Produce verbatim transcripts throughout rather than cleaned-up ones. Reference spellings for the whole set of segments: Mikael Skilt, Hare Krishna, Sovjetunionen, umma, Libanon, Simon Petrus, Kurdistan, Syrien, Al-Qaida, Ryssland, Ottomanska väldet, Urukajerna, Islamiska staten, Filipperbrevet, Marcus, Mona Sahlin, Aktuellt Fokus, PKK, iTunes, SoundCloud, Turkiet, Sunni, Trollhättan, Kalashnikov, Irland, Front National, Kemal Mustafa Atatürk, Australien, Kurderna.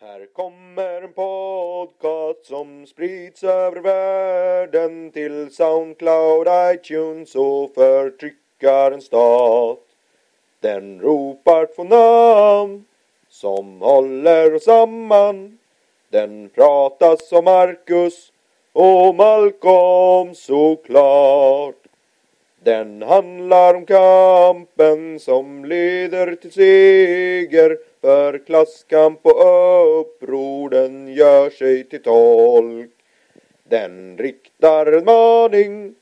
Här kommer en podcast som sprids över världen till SoundCloud, iTunes och förtryckarens stat. Den ropar på namn som håller oss samman. Den pratas om Marcus och Malcolm såklart. Den handlar om kampen som leder till seger. För klasskamp och uppror den gör sig till tolk. Den riktar en maning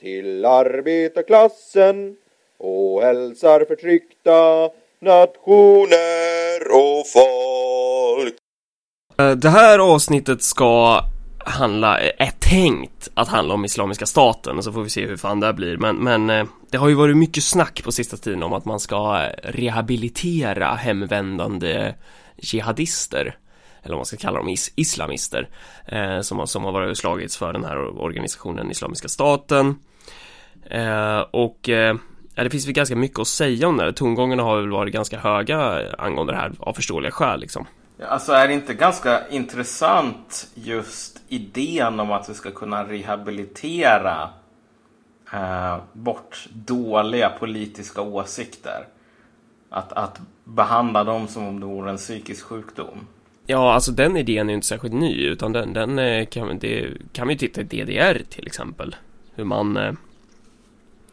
till arbetarklassen och hälsar förtryckta nationer och folk. Det här avsnittet ska handla, är tänkt att handla om Islamiska staten, så får vi se hur fan det blir, men, men det har ju varit mycket snack på sista tiden om att man ska rehabilitera hemvändande jihadister, eller vad man ska kalla dem, is- islamister eh, som, som har varit slagits för den här organisationen Islamiska staten, eh, och eh, det finns väl ganska mycket att säga om det här. Tongångarna har väl varit ganska höga angående det här, av förståeliga skäl liksom. Alltså, är det inte ganska intressant just idén om att vi ska kunna rehabilitera eh, bort dåliga politiska åsikter? Att, att behandla dem som om det vore en psykisk sjukdom? Ja, alltså den idén är ju inte särskilt ny, utan den, den kan, det, kan vi ju titta i D D R till exempel. Hur man... Eh,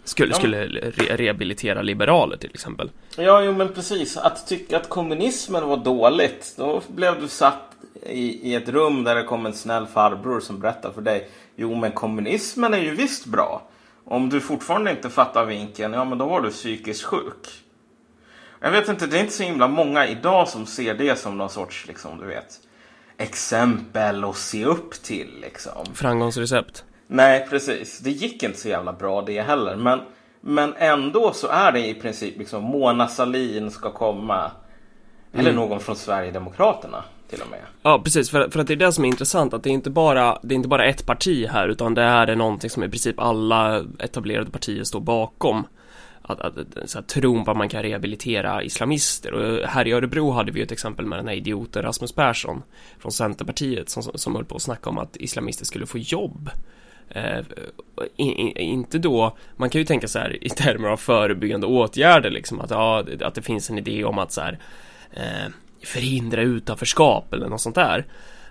Skulle, skulle re- rehabilitera liberaler till exempel. Ja, jo, men precis. Att tycka att kommunismen var dåligt. Då blev du satt i, i ett rum där det kom en snäll farbror som berättade för dig: jo, men kommunismen är ju visst bra. Om du fortfarande inte fattar vinkeln, ja men då var du psykiskt sjuk. Jag vet inte, det är inte så himla många idag som ser det som någon sorts, liksom, du vet, exempel att se upp till liksom. Framgångsrecept. Nej, precis. Det gick inte så jävla bra det heller. Men, men ändå så är det i princip liksom Mona Sahlin ska komma. Mm. Eller någon från Sverigedemokraterna till och med. Ja, precis. För, för att det är det som är intressant. Att det är inte bara, det är inte bara ett parti här. Utan det här är någonting som i princip alla etablerade partier står bakom. Att, att, så här, tron på att man kan rehabilitera islamister. Och här i Örebro hade vi ju ett exempel med den här idioten Rasmus Persson från Centerpartiet. Som, som höll på att snacka om att islamister skulle få jobb. Eh, in, in, inte då, man kan ju tänka så här i termer av förebyggande åtgärder liksom, att, ja, att det finns en idé om att så här, eh, förhindra utanförskap eller något sånt där,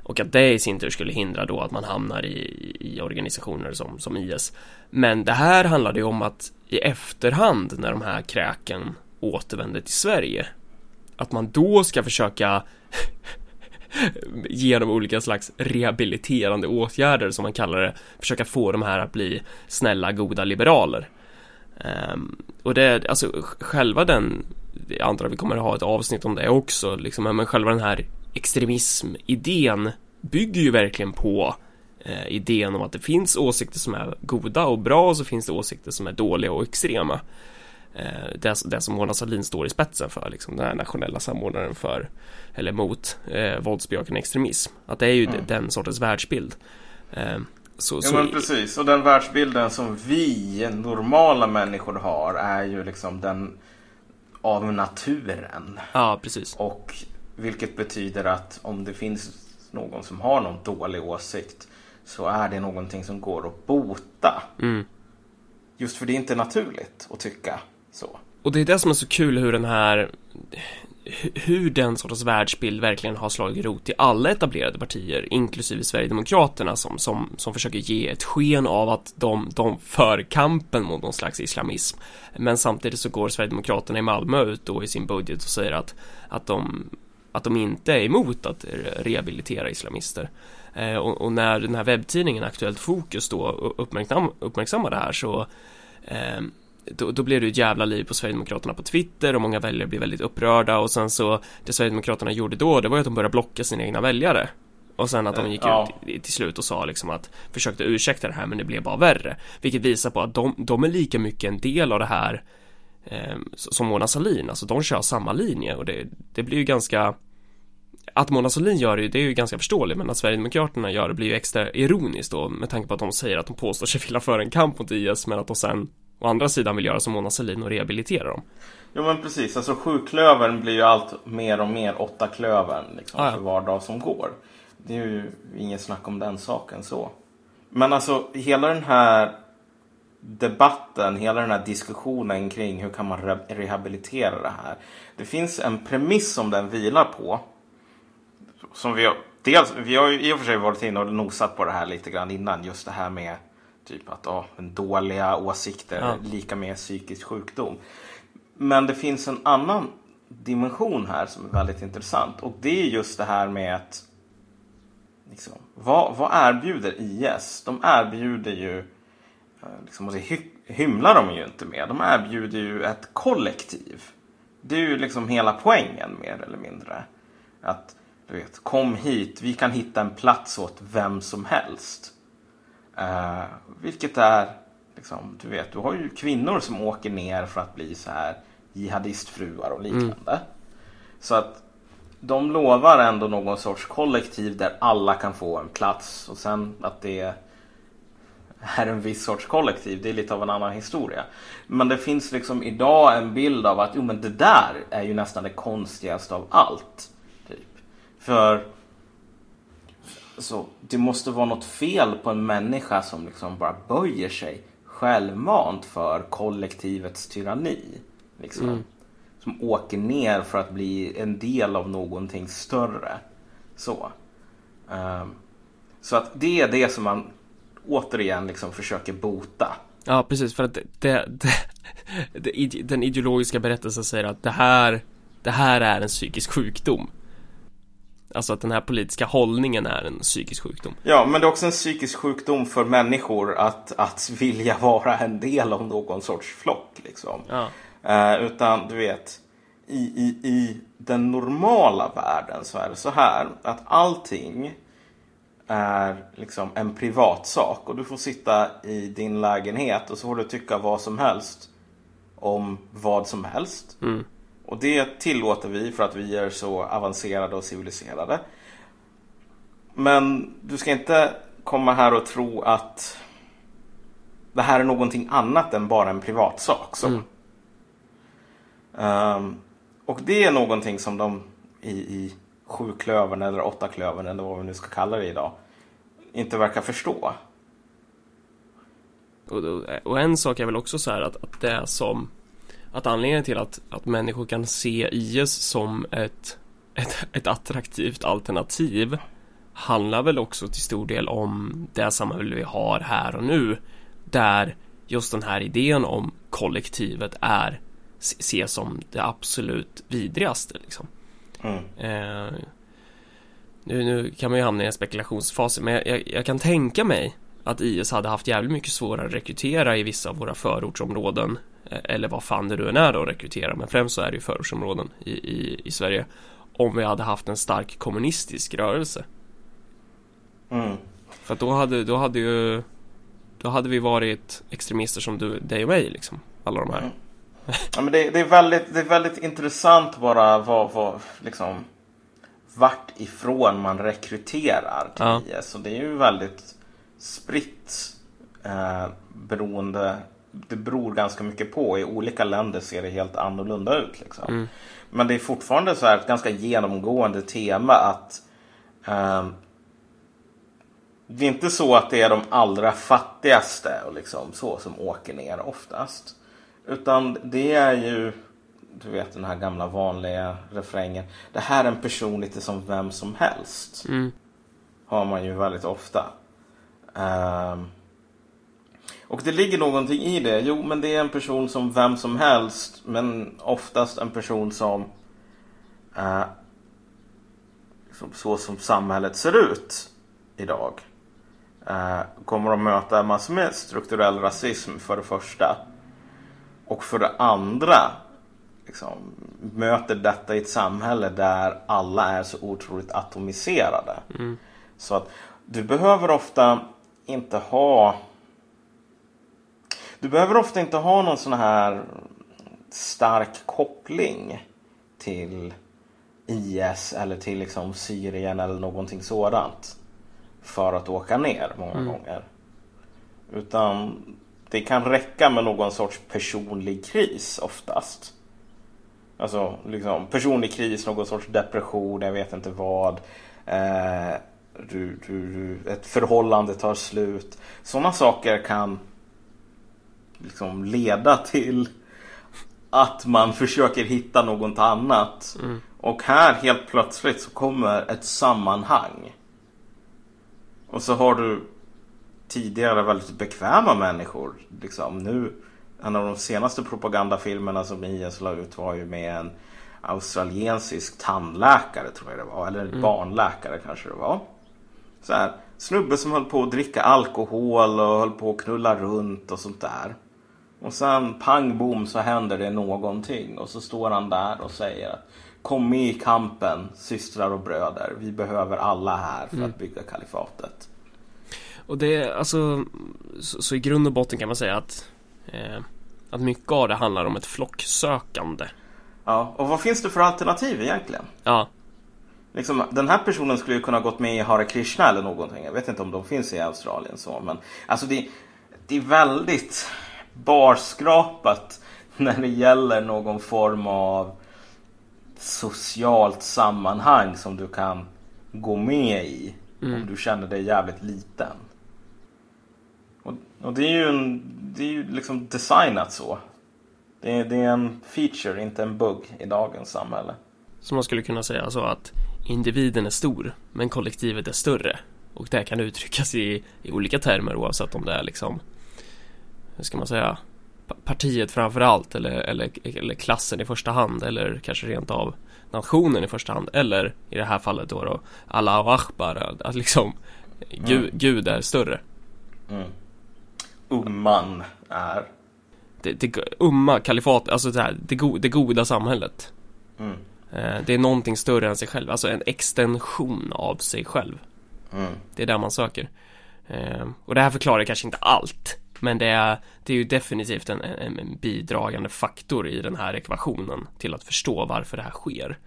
och att det i sin tur skulle hindra då att man hamnar i, i organisationer som, som I S. Men det här handlade ju om att i efterhand, när de här kräken återvände till Sverige, att man då ska försöka genom olika slags rehabiliterande åtgärder, som man kallar det, försöka få de här att bli snälla, goda liberaler. Um, och det, alltså själva den, jag antar att vi kommer att ha ett avsnitt om det också liksom, men själva den här extremismidén bygger ju verkligen på eh, idén om att det finns åsikter som är goda och bra, och så finns det åsikter som är dåliga och extrema. Det, det som Mona Sahlin står i spetsen för liksom, den här nationella samordnaren för, eller mot, eh, våldsbejakande extremism. Att det är ju mm. den sortens världsbild. eh, så, ja så... men precis, och den världsbilden som vi normala människor har är ju liksom den av naturen. Ja, precis. Och vilket betyder att om det finns någon som har någon dålig åsikt, så är det någonting som går att bota. Mm. Just för det är inte naturligt att tycka. Så. Och det är det som är så kul, hur den här, hur den sortens världsbild verkligen har slagit rot i alla etablerade partier, inklusive Sverigedemokraterna, som, som, som försöker ge ett sken av att de, de för kampen mot någon slags islamism. Men samtidigt så går Sverigedemokraterna i Malmö ut då i sin budget och säger att, att, de, att de inte är emot att rehabilitera islamister. Eh, och, och när den här webbtidningen Aktuellt Fokus då uppmärksam, uppmärksammar det här, så... Eh, Då, då blev det ju ett jävla liv på Sverigedemokraterna på Twitter, och många väljare blev väldigt upprörda. Och sen så, det Sverigedemokraterna gjorde då, det var ju att de började blocka sina egna väljare. Och sen att de gick ja. ut till slut och sa liksom att, försökte ursäkta det här, men det blev bara värre. Vilket visar på att de, de är lika mycket en del av det här eh, som Mona Sahlin. Alltså de kör samma linje, och det, det blir ju ganska... Att Mona Sahlin gör det, det är ju ganska förståeligt, men att Sverigedemokraterna gör det blir ju extra ironiskt då, med tanke på att de säger att de påstår sig vilja föra en kamp mot I S, men att de sen å andra sidan vill göra som Mona Sahlin och rehabilitera dem. Jo men precis, alltså sjuklövern blir ju allt mer och mer åtta klövern liksom, ah, ja. för var dag som går. Det är ju inget snack om den saken så. Men alltså hela den här debatten, hela den här diskussionen kring hur kan man re- rehabilitera det här. Det finns en premiss som den vilar på. Som vi har, dels, vi har ju i och för sig varit inne och nosat på det här lite grann innan. Just det här med typ att oh, dåliga åsikter ja. lika med psykisk sjukdom. Men det finns en annan dimension här som är väldigt intressant. Och det är just det här med att liksom, vad, vad erbjuder I S? De erbjuder ju liksom, och det hy- hymlar de ju inte med. De erbjuder ju ett kollektiv. Det är ju liksom hela poängen mer eller mindre. Att du vet, kom hit, vi kan hitta en plats åt vem som helst. Uh, vilket är liksom, du vet, du har ju kvinnor som åker ner för att bli så här jihadistfruar och liknande. Mm. Så att de lovar ändå någon sorts kollektiv där alla kan få en plats. Och sen att det är en viss sorts kollektiv, det är lite av en annan historia. Men det finns liksom idag en bild av att jo, men det där är ju nästan det konstigaste av allt. Typ. För så, det måste vara något fel på en människa som liksom bara böjer sig självmant för kollektivets tyranni. Liksom. Mm. Som åker ner för att bli en del av någonting större. Så. Um, så att det är det som man återigen liksom försöker bota. Ja, precis. För att det, det, det, det, den ideologiska berättelsen säger att det här, det här är en psykisk sjukdom. Alltså att den här politiska hållningen är en psykisk sjukdom. Ja, men det är också en psykisk sjukdom för människor att, att vilja vara en del av någon sorts flock. Liksom. Ja. Eh, utan du vet, i, i, i den normala världen så är det så här att allting är liksom en privatsak. Och du får sitta i din lägenhet och så får du tycka vad som helst om vad som helst. Mm. Och det tillåter vi för att vi är så avancerade och civiliserade. Men du ska inte komma här och tro att det här är någonting annat än bara en privatsak. Mm. Um, och det är någonting som de i, i sju klövern eller åtta klövern eller vad vi nu ska kalla det idag inte verkar förstå. Och, och en sak är väl också så här att, att det är som... Att anledningen till att, att människor kan se I S som ett, ett, ett attraktivt alternativ handlar väl också till stor del om det samhälle vi har här och nu, där just den här idén om kollektivet är ses som det absolut vidrigaste. Liksom. Mm. Eh, nu, nu kan man ju hamna i en spekulationsfas, men jag, jag, jag kan tänka mig att I S hade haft jävligt mycket svårare att rekrytera i vissa av våra förortsområden. Eller vad fan det nu än är då att rekrytera. Men främst så är det ju förortsområden i, i, i Sverige. Om vi hade haft en stark kommunistisk rörelse. Mm. För att då hade, då hade ju... Då hade vi varit extremister som du, dig och mig liksom. Alla de här. Mm. Ja, men det, det, är väldigt, det är väldigt intressant bara vad, vad, liksom, vart ifrån man rekryterar till ja. I S. Så det är ju väldigt spritt eh, beroende... Det beror ganska mycket på. I olika länder ser det helt annorlunda ut liksom. Mm. Men det är fortfarande så här ett ganska genomgående tema att eh, det är inte så att det är de allra fattigaste och liksom så som åker ner oftast, utan det är ju du vet den här gamla vanliga refrängen, det här är en person lite som vem som helst. Mm. Har man ju väldigt ofta. Ehm Och det ligger någonting i det. Jo, men det är en person som vem som helst. Men oftast en person som... Eh, så som samhället ser ut idag. Eh, kommer att möta massor med strukturell rasism för det första. Och för det andra... Liksom, möter detta i ett samhälle där alla är så otroligt atomiserade. Mm. Så att du behöver ofta inte ha... Du behöver ofta inte ha någon sån här stark koppling till I S eller till liksom Syrien eller någonting sådant för att åka ner många mm. gånger. Utan det kan räcka med någon sorts personlig kris oftast. Alltså liksom personlig kris, någon sorts depression, jag vet inte vad. Eh, du, du, du, ett förhållande tar slut. Sådana saker kan liksom leda till att man försöker hitta något annat. Mm. Och här helt plötsligt så kommer ett sammanhang. Och så har du tidigare väldigt bekväma människor. Liksom nu, en av de senaste propagandafilmerna som I S la ut var ju med en australiensisk tandläkare, tror jag det var. Eller mm. barnläkare kanske det var. Så här, snubbe som höll på att dricka alkohol och höll på att knulla runt och sånt där. Och sen pang bom så händer det någonting. Och så står han där och säger att kom med i kampen, systrar och bröder. Vi behöver alla här för mm. att bygga kalifatet. Och det, alltså, så, så i grund och botten kan man säga att, eh, att mycket av det handlar om ett flocksökande. Ja, och vad finns det för alternativ egentligen? Ja. Liksom, den här personen skulle ju kunna gått med i Hare Krishna eller någonting. Jag vet inte om de finns i Australien så, men alltså det, det är väldigt barskrapat när det gäller någon form av socialt sammanhang som du kan gå med i mm. om du känner dig jävligt liten. Och, och det är ju en, det är ju liksom designat så. Det är, det är en feature, inte en bugg i dagens samhälle. Så man skulle kunna säga så att individen är stor, men kollektivet är större. Och det kan uttryckas i, i olika termer oavsett om det är liksom, hur ska man säga, partiet framförallt eller, eller, eller klassen i första hand, eller kanske rent av nationen i första hand, eller i det här fallet då, då Allah och Akbar, att liksom Gud, mm. Gud är större. Mm. Umman är det, det, umma, kalifat, alltså det, här, det, go, det goda samhället. Mm. Det är någonting större än sig själv, alltså en extension av sig själv. Mm. Det är där man söker. Och det här förklarar kanske inte allt, men det är, det är ju definitivt en, en bidragande faktor i den här ekvationen till att förstå varför det här sker.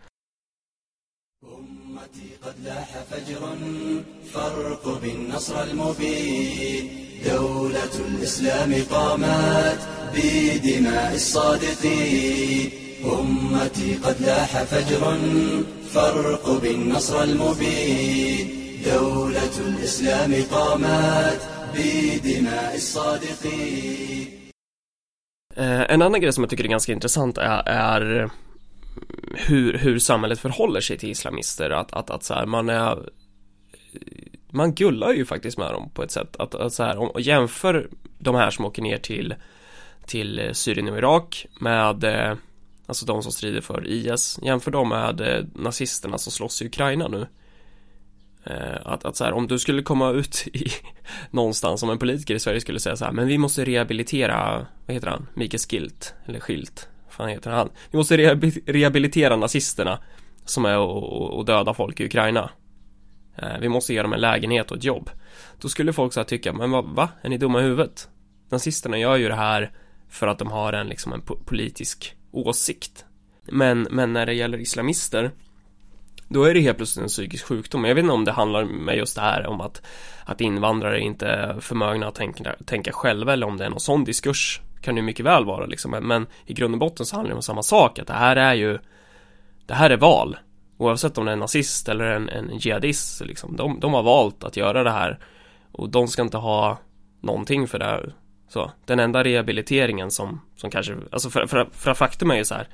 En annan grej som jag tycker är ganska intressant är, är hur, hur samhället förhåller sig till islamister. Att, att, att så här, man, är, man gullar ju faktiskt med dem på ett sätt. Att, att så här, och jämför de här som åker ner till, till Syrien och Irak med, alltså de som strider för I S, jämför dem med nazisterna som slåss i Ukraina nu. Att, att så här, om du skulle komma ut i, någonstans som en politiker i Sverige skulle säga så här, men vi måste rehabilitera, vad heter han? Mikael Skilt, eller Skilt, fan heter han? Vi måste rehabilitera nazisterna som är och, och, och döda folk i Ukraina. Vi måste ge dem en lägenhet och ett jobb. Då skulle folk så här tycka, men va, va? Är ni dumma i huvudet? Nazisterna gör ju det här för att de har en, liksom en politisk åsikt. Men, men när det gäller islamister, då är det helt plötsligt en psykisk sjukdom. Jag vet inte om det handlar med just det här om att, att invandrare inte är förmögna att tänka, tänka själva, eller om det är någon sån diskurs. Kan det ju mycket väl vara liksom. Men i grund och botten så handlar det om samma sak, att det här är ju, det här är val. Oavsett om det är en nazist eller en, en jihadist liksom. de, de har valt att göra det här, och de ska inte ha någonting för det här. Så, den enda rehabiliteringen som, som kanske, alltså för, för, för faktum är ju så här,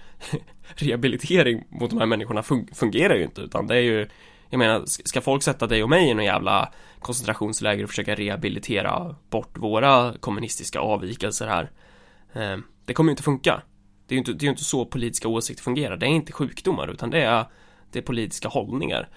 rehabilitering mot de här människorna fun- fungerar ju inte, utan det är ju, jag menar, ska folk sätta dig och mig i någon jävla koncentrationsläger och försöka rehabilitera bort våra kommunistiska avvikelser här, eh, det kommer ju inte funka. Det är ju inte, det är inte så politiska åsikter fungerar. Det är inte sjukdomar, utan det är, det är politiska hållningar.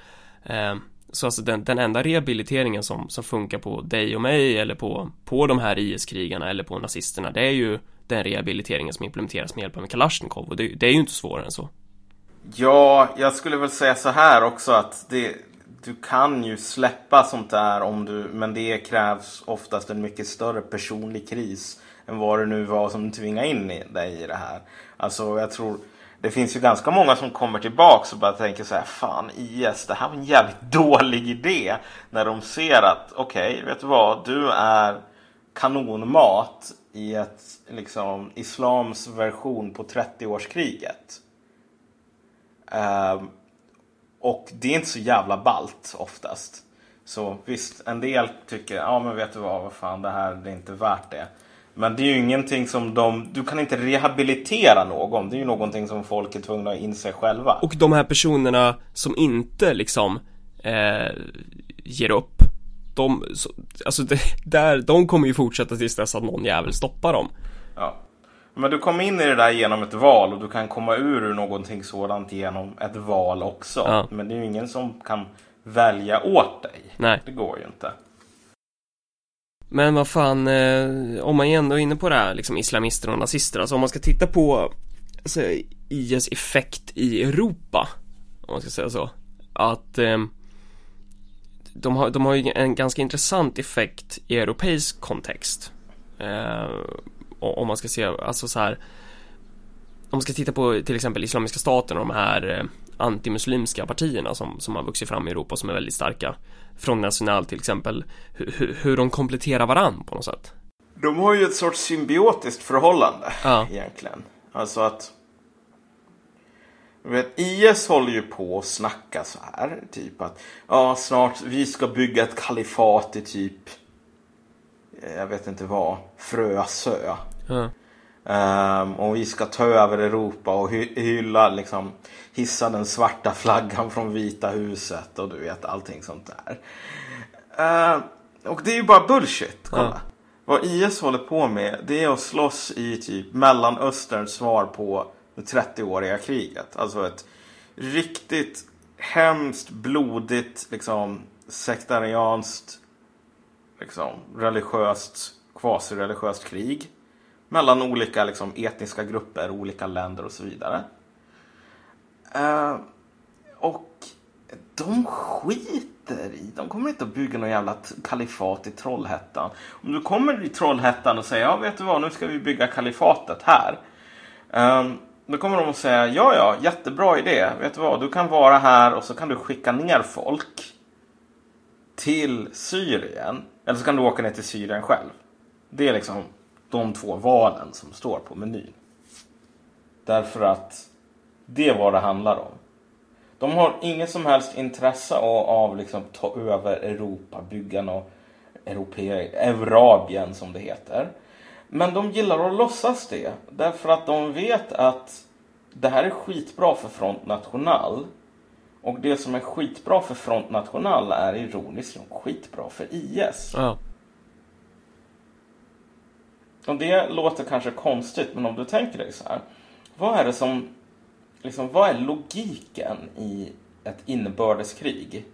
eh, Så alltså den, den enda rehabiliteringen som, som funkar på dig och mig, eller på, på de här I S-krigarna eller på nazisterna, det är ju den rehabiliteringen som implementeras med hjälp av en Kalashnikov. Och det, det är ju inte svårare än så. Ja, jag skulle väl säga så här också, att det, du kan ju släppa sånt där om du, men det krävs oftast en mycket större personlig kris än vad det nu var som tvingar in dig i det här. Alltså jag tror, det finns ju ganska många som kommer tillbaka och bara tänker så här, fan I S, det här var en jävligt dålig idé. När de ser att, okej, okay, vet du vad, du är kanonmat i ett, liksom, islams version på trettioårskriget. Um, och det är inte så jävla ballt oftast. Så visst, en del tycker, ja men vet du vad, vad fan, det här det är inte värt det. Men det är ju ingenting som de... Du kan inte rehabilitera någon. Det är ju någonting som folk är tvungna att inse själva. Och de här personerna som inte liksom eh, ger upp, de, så, alltså det, där, de kommer ju fortsätta tills dess att någon jävel stoppar dem. Ja. Men du kommer in i det där genom ett val, och du kan komma ur någonting sådant genom ett val också. Ja. Men det är ju ingen som kan välja åt dig. Nej. Det går ju inte. Men vad fan, eh, om man är ändå inne på det här, liksom islamister och nazister, alltså om man ska titta på alltså, I S effekt i Europa, om man ska säga så, att eh, de, har, de har ju en ganska intressant effekt i europeisk kontext. Eh, om man ska se, alltså så här, om man ska titta på till exempel Islamiska staten och de här eh, antimuslimska partierna som, som har vuxit fram i Europa, som är väldigt starka. Front National till exempel, hur, hur de kompletterar varann på något sätt. De har ju ett sorts symbiotiskt förhållande, ja, egentligen. Alltså att vet, I S håller ju på att snacka så här, typ att ja, snart vi ska bygga ett kalifat i typ jag vet inte vad, Frösö. Ja. Um, och vi ska ta över Europa och hy- hylla liksom, hissa den svarta flaggan från Vita huset och du vet allting sånt där. Uh, och det är ju bara bullshit, kolla. Mm. Vad I S håller på med, det är att slåss i typ Mellanösterns svar på det trettioåriga kriget. Alltså ett riktigt hemskt, blodigt liksom, sektarianskt liksom, religiöst, quasi-religiöst krig mellan olika liksom, etniska grupper, olika länder och så vidare. Uh, och de skiter i. De kommer inte att bygga någon jävla t- kalifat i Trollhättan. Om du kommer i Trollhättan och säger, ja vet du vad, nu ska vi bygga kalifatet här. Uh, då kommer de att säga, ja ja, jättebra idé. Vet du vad, du kan vara här och så kan du skicka ner folk till Syrien. Eller så kan du åka ner till Syrien själv. Det är liksom de två valen som står på menyn. Därför att det är vad det handlar om. De har inget som helst intresse av, av liksom ta över Europa, bygga något Europe- Eurabien som det heter. Men de gillar att låtsas det. Därför att de vet att det här är skitbra för Front National. Och det som är skitbra för Front National är ironiskt nog skitbra för I S. Ja. Och det låter kanske konstigt, men om du tänker dig så här, vad är det som liksom, vad är logiken i ett inbördeskrig?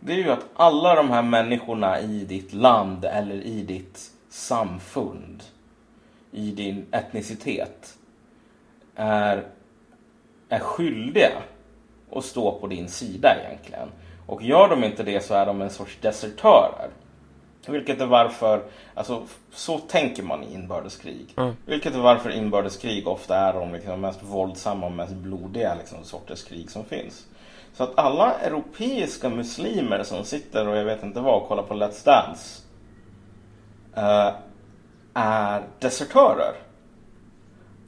Det är ju att alla de här människorna i ditt land eller i ditt samfund, i din etnicitet, är, är skyldiga att stå på din sida egentligen. Och gör de inte det så är de en sorts desertörer. Vilket är varför, alltså så tänker man i inbördeskrig. Mm. Vilket är varför inbördeskrig ofta är de liksom mest våldsamma och mest blodiga liksom, sorters krig som finns. Så att alla europeiska muslimer som sitter och jag vet inte vad och kollar på Let's Dance eh, är desertörer.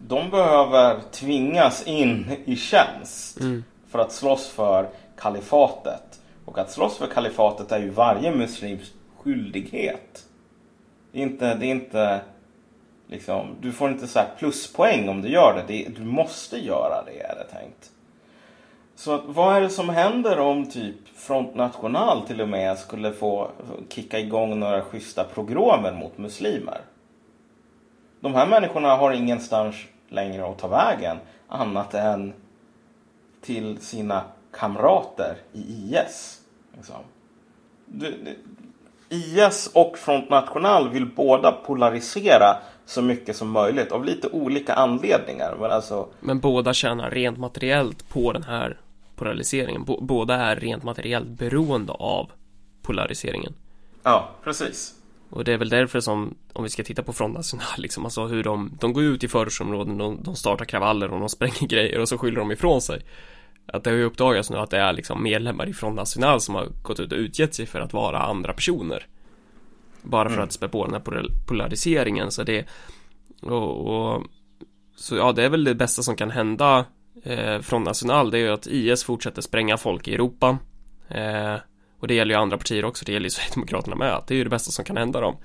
De behöver tvingas in i tjänst mm. för att slåss för kalifatet. Och att slåss för kalifatet är ju varje muslims skyldighet. Det är inte, det är inte liksom, du får inte så här pluspoäng om du gör det. det. Du måste göra det, är det tänkt. Så att, vad är det som händer om typ Front National till och med skulle få kicka igång några schyssta progromer mot muslimer? De här människorna har ingenstans längre att ta vägen annat än till sina kamrater i I S. Liksom. Du, du, I S och Front National vill båda polarisera så mycket som möjligt av lite olika anledningar. Men, alltså... men båda tjänar rent materiellt på den här polariseringen. B- båda är rent materiellt beroende av polariseringen. Ja, precis. Och det är väl därför som, om vi ska titta på Front National, liksom, alltså hur de, de går ut i förortsområden, de, de startar kravaller och de spränger grejer och så skyller de ifrån sig. Att det har ju uppdagats nu att det är liksom medlemmar ifrån National som har gått ut och utgett sig för att vara andra personer. Bara för mm. att spä på den här polariseringen. Så det, och, och så ja, det är väl det bästa som kan hända eh, från National, det är ju att I S fortsätter spränga folk i Europa, eh, och det gäller ju andra partier också, det gäller ju Sverigedemokraterna med, att det är ju det bästa som kan hända dem,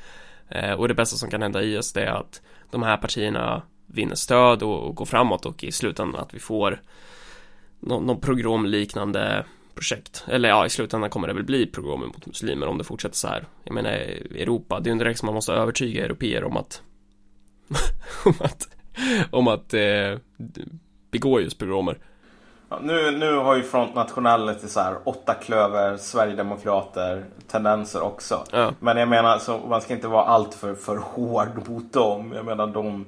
eh, och det bästa som kan hända I S det är att de här partierna vinner stöd och, och går framåt, och i slutändan att vi får någon, någon progromliknande projekt, eller ja, i slutändan kommer det väl bli program mot muslimer om det fortsätter så här. Jag menar, Europa, det är ju direkt som man måste övertyga européer om att om att, om att eh, begå just programmer. Ja, nu, nu har ju Front National lite så här åtta klöver, Sverigedemokrater tendenser också. Ja. Men jag menar, så man ska inte vara allt för, för hård mot dem. Jag menar, de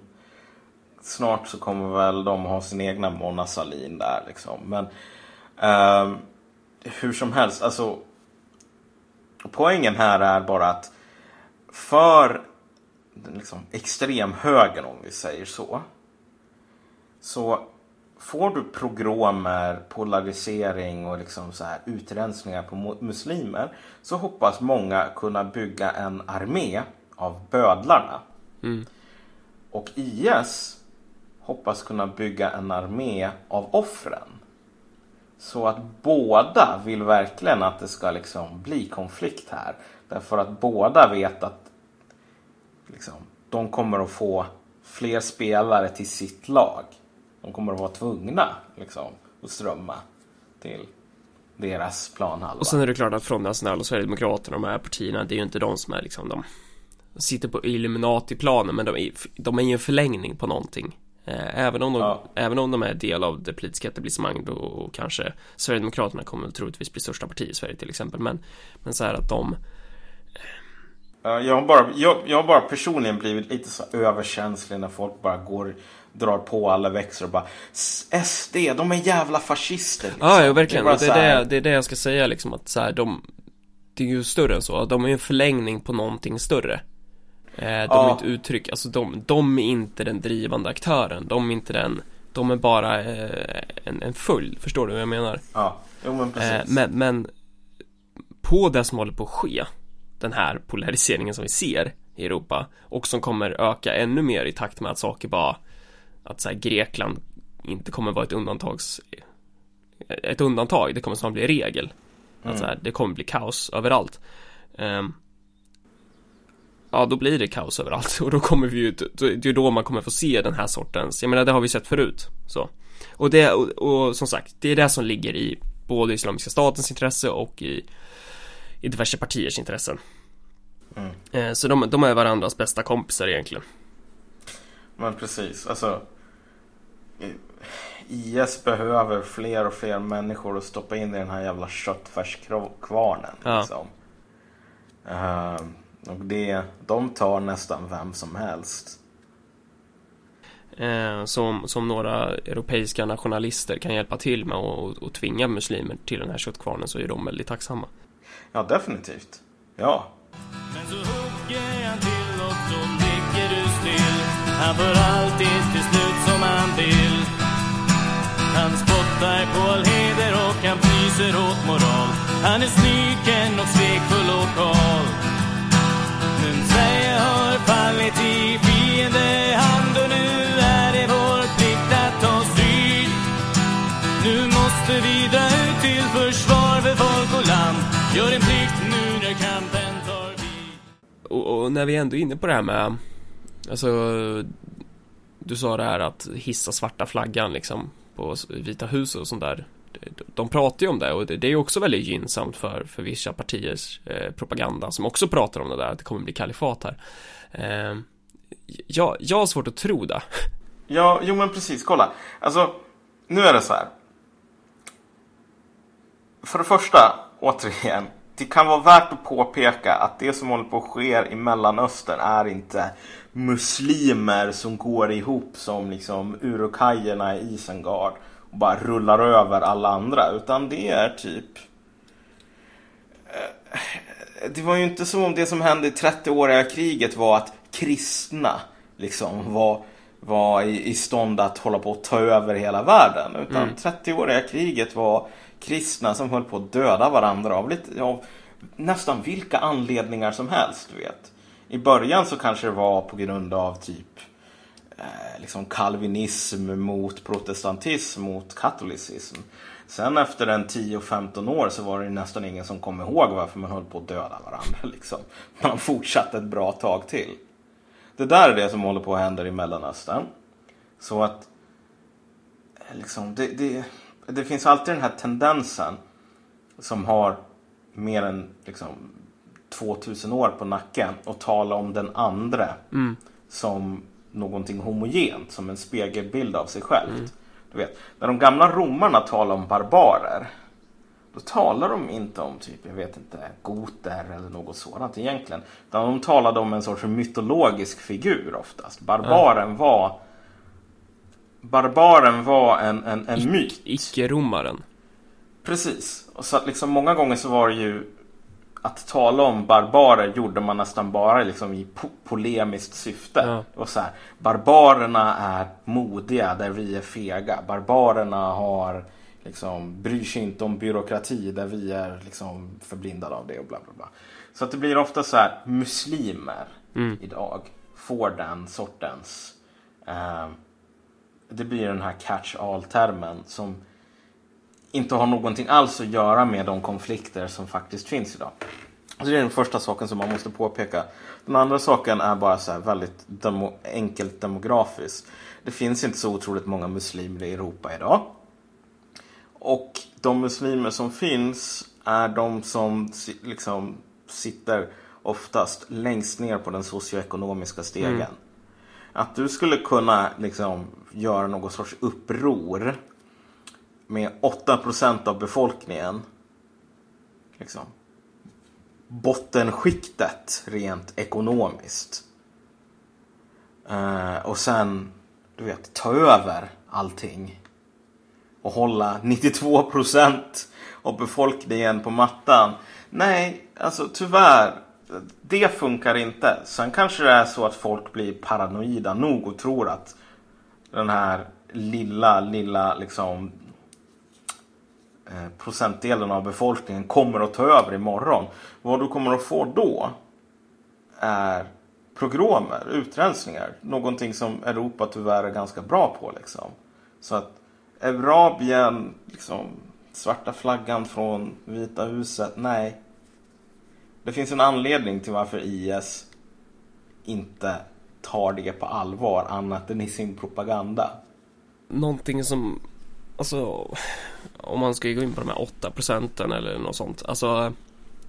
snart så kommer väl de ha sin egna Mona Sahlin där liksom. Men eh, hur som helst, alltså poängen här är bara att för liksom extremhögern, om vi säger så, så får du progromer, polarisering och liksom så här utrensningar på muslimer, så hoppas många kunna bygga en armé av bödlarna. Mm. Och I S hoppas kunna bygga en armé av offren. Så att båda vill verkligen att det ska liksom bli konflikt här. Därför att båda vet att liksom, de kommer att få fler spelare till sitt lag. De kommer att vara tvungna liksom, att strömma till deras planhalva. Och sen är det klart att Front National och Sverigedemokraterna, de här partierna, det är ju inte de som är liksom, de sitter på Illuminati-planen, men de är, de är ju en förlängning på någonting. Även om de, ja. även om de är del av det politiska etablissemanget, och kanske Sverigedemokraterna kommer troligtvis bli största parti i Sverige till exempel, men, men så här att de... Jag har, bara, jag, jag har bara personligen blivit lite så överkänslig när folk bara går, drar på alla växter och bara S D, de är jävla fascister liksom. Ja, ja, verkligen, det är, det, är det, det är det jag ska säga liksom, att så här, de, det är ju större än så, de är ju en förlängning på någonting större. De är ja. inte uttryck, alltså de, de är inte den drivande aktören, de är inte den, de är bara eh, en, en full, förstår du vad jag menar? Ja, jo, men precis. Eh, men, men på det som håller på att ske, den här polariseringen som vi ser i Europa, och som kommer öka ännu mer i takt med att saker bara, att så här, Grekland inte kommer vara ett undantags ett undantag, det kommer snart bli regel. Mm. Att så här, det kommer bli kaos överallt. Um, Ja, då blir det kaos överallt, och då kommer vi ju, det är ju då man kommer få se den här sortens, jag menar, det har vi sett förut så. Och, det, och, och som sagt, det är det som ligger i både Islamiska statens intresse och i, i diverse partiers intressen. Mm. eh, Så de, de är varandras bästa kompisar egentligen. Men precis, alltså I S behöver fler och fler människor att stoppa in i den här jävla köttfärskvarnen ja. liksom. Ehm uh, Och det, de tar nästan vem som helst. Eh, som, som några europeiska nationalister kan hjälpa till med att, att tvinga muslimer till den här köttkvarnen, så är de väldigt tacksamma. Ja, definitivt. Ja. Men så hugger han till och så ligger du still. Han får alltid till slut som han vill. Han spottar på all heder och han fryser åt moral. Han är snyken och svekfull och kall. Sverige har fallit i fiendehand, och nu är det vår plikt att ta strid. Nu måste vi dra ut till försvar för folk och land. Gör en plikt nu när kampen tar vid. Och, och när vi ändå är inne på det här med, alltså du sa det här att hissa svarta flaggan liksom på Vita hus och sånt där. De pratar ju om det, och det är också väldigt gynnsamt för, för vissa partiers eh, propaganda som också pratar om det där, att det kommer bli kalifat här. Eh, jag, jag har svårt att tro det. Ja, jo men precis, kolla. Alltså, nu är det så här. För det första, återigen, det kan vara värt att påpeka att det som håller på att ske i Mellanöstern är inte muslimer som går ihop som liksom urukajerna i Isengard och bara rullar över alla andra, utan det är typ, det var ju inte som om det som hände i trettioåriga kriget var att kristna liksom var, var i stånd att hålla på att ta över hela världen, utan mm. trettioåriga kriget var kristna som höll på att döda varandra av, lite, av nästan vilka anledningar som helst, du vet. I början så kanske det var på grund av typ liksom kalvinism mot protestantism mot katolicism. Sen efter en tio femton år så var det nästan ingen som kom ihåg varför man höll på att döda varandra. Liksom. Man fortsatte ett bra tag till. Det där är det som håller på att hända i Mellanöstern. Så att liksom, det, det, det finns alltid den här tendensen som har mer än liksom, tvåtusen år på nacken och tala om den andra mm. som någonting homogent, som en spegelbild av sig själv. Mm. Du vet, när de gamla romarna talar om barbarer, då talar de inte om typ, jag vet inte, goter eller något sådant egentligen. Utan de talade om en sorts mytologisk figur oftast. Barbaren mm. var Barbaren var en, en, en myt. Icke-romaren. Precis. Och så att liksom många gånger så var det ju att tala om barbarer gjorde man nästan bara liksom i po- polemiskt syfte. Ja. Och så här, barbarerna är modiga där vi är fega. Barbarerna har liksom, bryr sig inte om byråkrati där vi är liksom förblindade av det och bla bla bla. Så att det blir ofta så här, muslimer mm. idag får den sortens eh, det blir den här catch-all-termen som inte har någonting alls att göra med de konflikter som faktiskt finns idag. Så det är den första saken som man måste påpeka. Den andra saken är bara så här väldigt demo- enkelt demografiskt. Det finns inte så otroligt många muslimer i Europa idag. Och de muslimer som finns är de som liksom sitter oftast längst ner på den socioekonomiska stegen. Mm. Att du skulle kunna liksom göra någon sorts uppror med åtta procent av befolkningen, liksom bottenskiktet rent ekonomiskt, eh, och sen du vet, ta över allting och hålla nittiotvå procent av befolkningen på mattan. Nej, alltså tyvärr, det funkar inte. Sen kanske det är så att folk blir paranoida nog och tror att den här lilla, lilla liksom eh, procentdelen av befolkningen kommer att ta över imorgon. Vad du kommer att få då är progromer, utrensningar. Någonting som Europa tyvärr är ganska bra på. Liksom. Så att Eurabien, liksom, svarta flaggan från Vita huset, nej. Det finns en anledning till varför I S inte tar det på allvar annat än i sin propaganda. Någonting som, alltså, om man ska gå in på de här åtta procenten eller något sånt, alltså,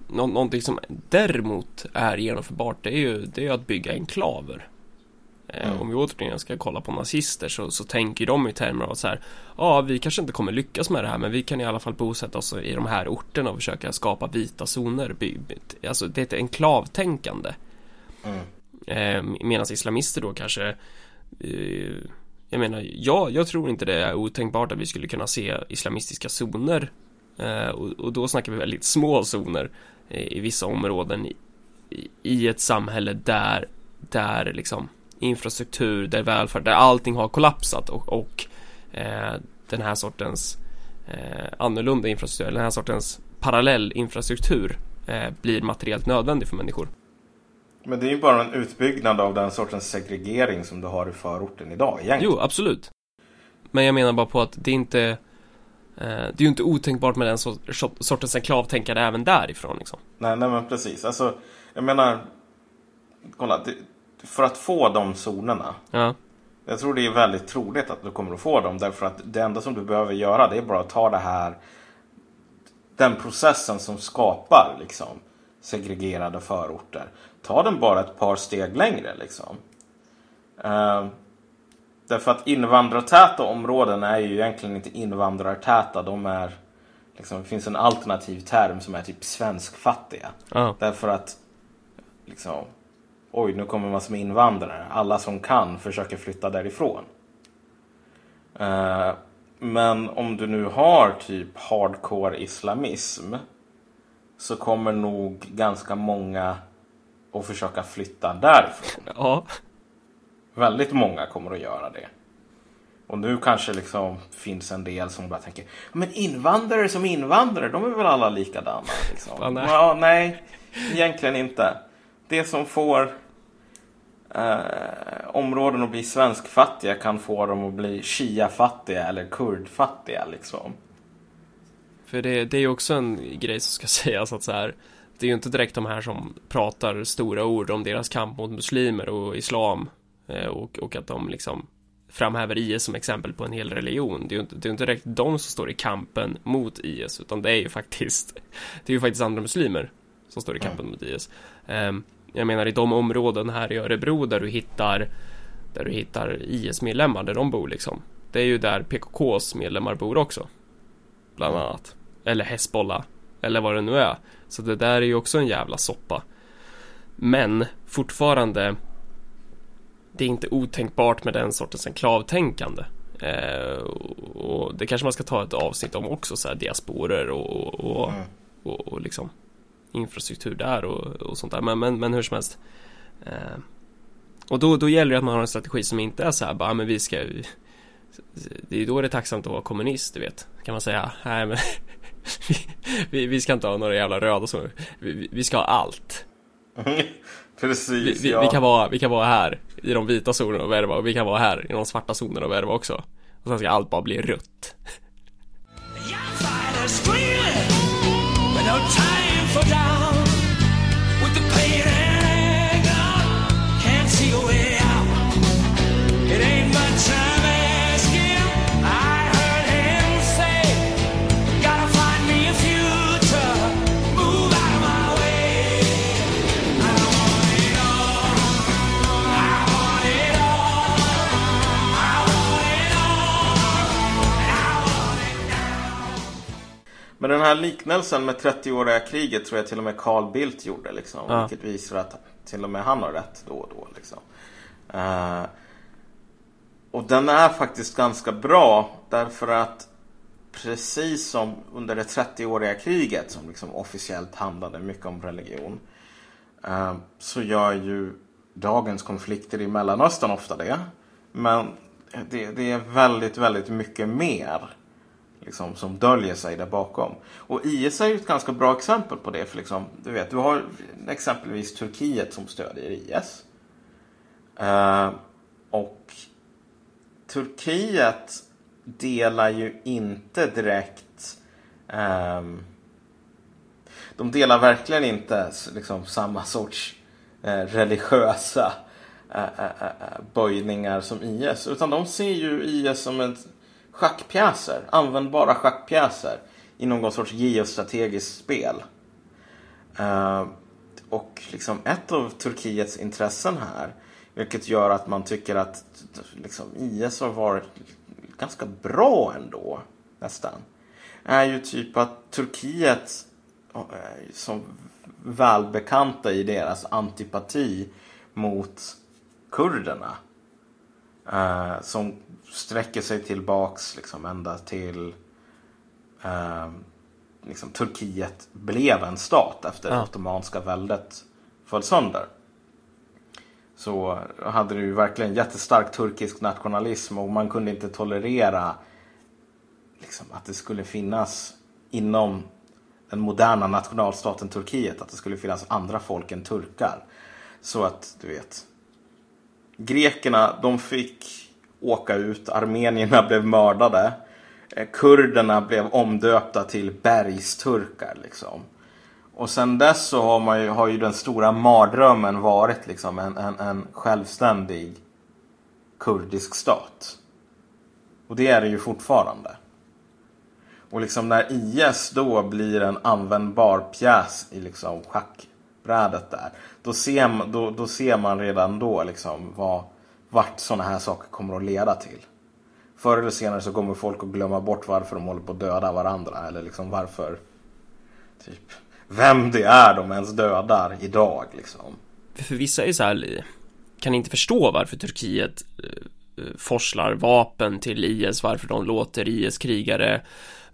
nå- någonting som däremot är genomförbart, det är ju, det är ju att bygga enklaver. Mm. Om vi återigen ska kolla på nazister så, så tänker de i termer av så här, ja ah, vi kanske inte kommer lyckas med det här, men vi kan i alla fall bosätta oss i de här orterna och försöka skapa vita zoner. Alltså det är ett enklavtänkande. Mm. eh, Medan islamister då kanske eh, jag menar, ja, jag tror inte det är otänkbart att vi skulle kunna se islamistiska zoner, eh, och, och då snackar vi väldigt små zoner eh, i vissa områden i, i ett samhälle där, där liksom infrastruktur, där välfärd, där allting har kollapsat och, och eh, den här sortens eh, annorlunda infrastruktur, den här sortens parallell infrastruktur eh, blir materiellt nödvändig för människor. Men det är ju bara en utbyggnad av den sortens segregering som du har i förorten idag egentligen. Jo, absolut. Men jag menar bara på att det är inte eh, det är ju inte otänkbart med den sort, sortens enklavtänkande även därifrån liksom. Nej, nej men precis. Alltså, jag menar kolla, det för att få de zonerna. Ja. Jag tror det är väldigt troligt att du kommer att få dem. Därför att det enda som du behöver göra, det är bara att ta det här, den processen som skapar liksom segregerade förorter. Ta den bara ett par steg längre liksom. Eh, därför att invandrartäta områden är ju egentligen inte invandrartäta. De är liksom, det finns en alternativ term som är typ svenskfattiga. Ja. Därför att liksom, oj, nu kommer man som invandrare. Alla som kan försöker flytta därifrån. Eh, men om du nu har typ hardcore islamism, så kommer nog ganska många att försöka flytta därifrån. Ja. Väldigt många kommer att göra det. Och nu kanske liksom finns en del som bara tänker, men invandrare som invandrare, de är väl alla likadana liksom. Ja, nej. Ja, nej, egentligen inte. Det som får eh, områden att bli svenskfattiga kan få dem att bli shia-fattiga eller kurdfattiga liksom. För det, det är ju också en grej som ska sägas att så här, det är ju inte direkt de här som pratar stora ord om deras kamp mot muslimer och islam eh, och, och att de liksom framhäver I S som exempel på en hel religion. Det är ju inte, det är inte direkt de som står i kampen mot I S, utan det är ju faktiskt det är ju faktiskt andra muslimer som står i kampen mot I S. Um, jag menar i de områden här i Örebro där du hittar där du hittar I S-medlemmar där de bor liksom. Det är ju där P K Ks medlemmar bor också. Bland annat. Eller Hezbollah. Eller vad det nu är. Så det där är ju också en jävla soppa. Men fortfarande det är inte otänkbart med den sortens enklavtänkande. Eh, och det kanske man ska ta ett avsnitt om också, så här diasporer och, och, mm. och, och liksom infrastruktur där och, och sånt där. Men, men, men hur som helst. Eh, och då, då gäller det att man har en strategi som inte är så här, bara, men vi ska... Det är då det är tacksamt att vara kommunist, du vet. Kan man säga, nej men... vi, vi ska inte ha några jävla röda som... Vi, vi ska ha allt. Mm. Precis, vi, vi, ja. vi, kan vara, vi kan vara här i de vita zonerna och värva, och vi kan vara här i de svarta zonerna och värva också. Och sen ska allt bara bli rött. Men den här liknelsen med trettioåriga kriget tror jag till och med Carl Bildt gjorde liksom, ja. Vilket visar att till och med han har rätt då och då liksom. Uh, och den är faktiskt ganska bra, därför att precis som under det trettioåriga kriget som liksom officiellt handlade mycket om religion, uh, så gör ju dagens konflikter i Mellanöstern ofta det. Men det, det är väldigt, väldigt mycket mer liksom, som döljer sig där bakom. Och I S är ju ett ganska bra exempel på det. För liksom, du vet, du har exempelvis Turkiet som stödjer I S. Eh, och Turkiet delar ju inte direkt... Eh, de delar verkligen inte liksom, samma sorts eh, religiösa eh, eh, böjningar som I S. Utan de ser ju I S som en... schackpjäser, användbara schackpjäser i någon sorts geostrategiskt spel. Uh, och liksom ett av Turkiets intressen här, vilket gör att man tycker att liksom, I S har varit ganska bra ändå, nästan, är ju typ att Turkiet som välbekanta i deras antipati mot kurderna, uh, som sträcker sig tillbaks liksom ända till eh, liksom Turkiet blev en stat efter det ja. Ottomanska väldet föll sönder. Så hade det ju verkligen jättestark turkisk nationalism, och man kunde inte tolerera liksom att det skulle finnas inom den moderna nationalstaten Turkiet att det skulle finnas andra folk än turkar. Så att du vet, grekerna, de fick åka ut, armenierna blev mördade, kurderna blev omdöpta till bergsturkar liksom. Och sen dess så har, man ju, har ju den stora mardrömmen varit liksom en, en, en självständig kurdisk stat. Och det är det ju fortfarande. Och liksom när I S då blir en användbar pjäs i liksom schackbrädet där, då ser man, då, då ser man redan då liksom vad vart sådana här saker kommer att leda till. Förr eller senare så kommer folk att glömma bort varför de håller på att döda varandra. Eller liksom varför, typ, vem det är de ens dödar idag liksom. För vissa är ju så här, kan inte förstå varför Turkiet forslar vapen till I S, varför de låter I S-krigare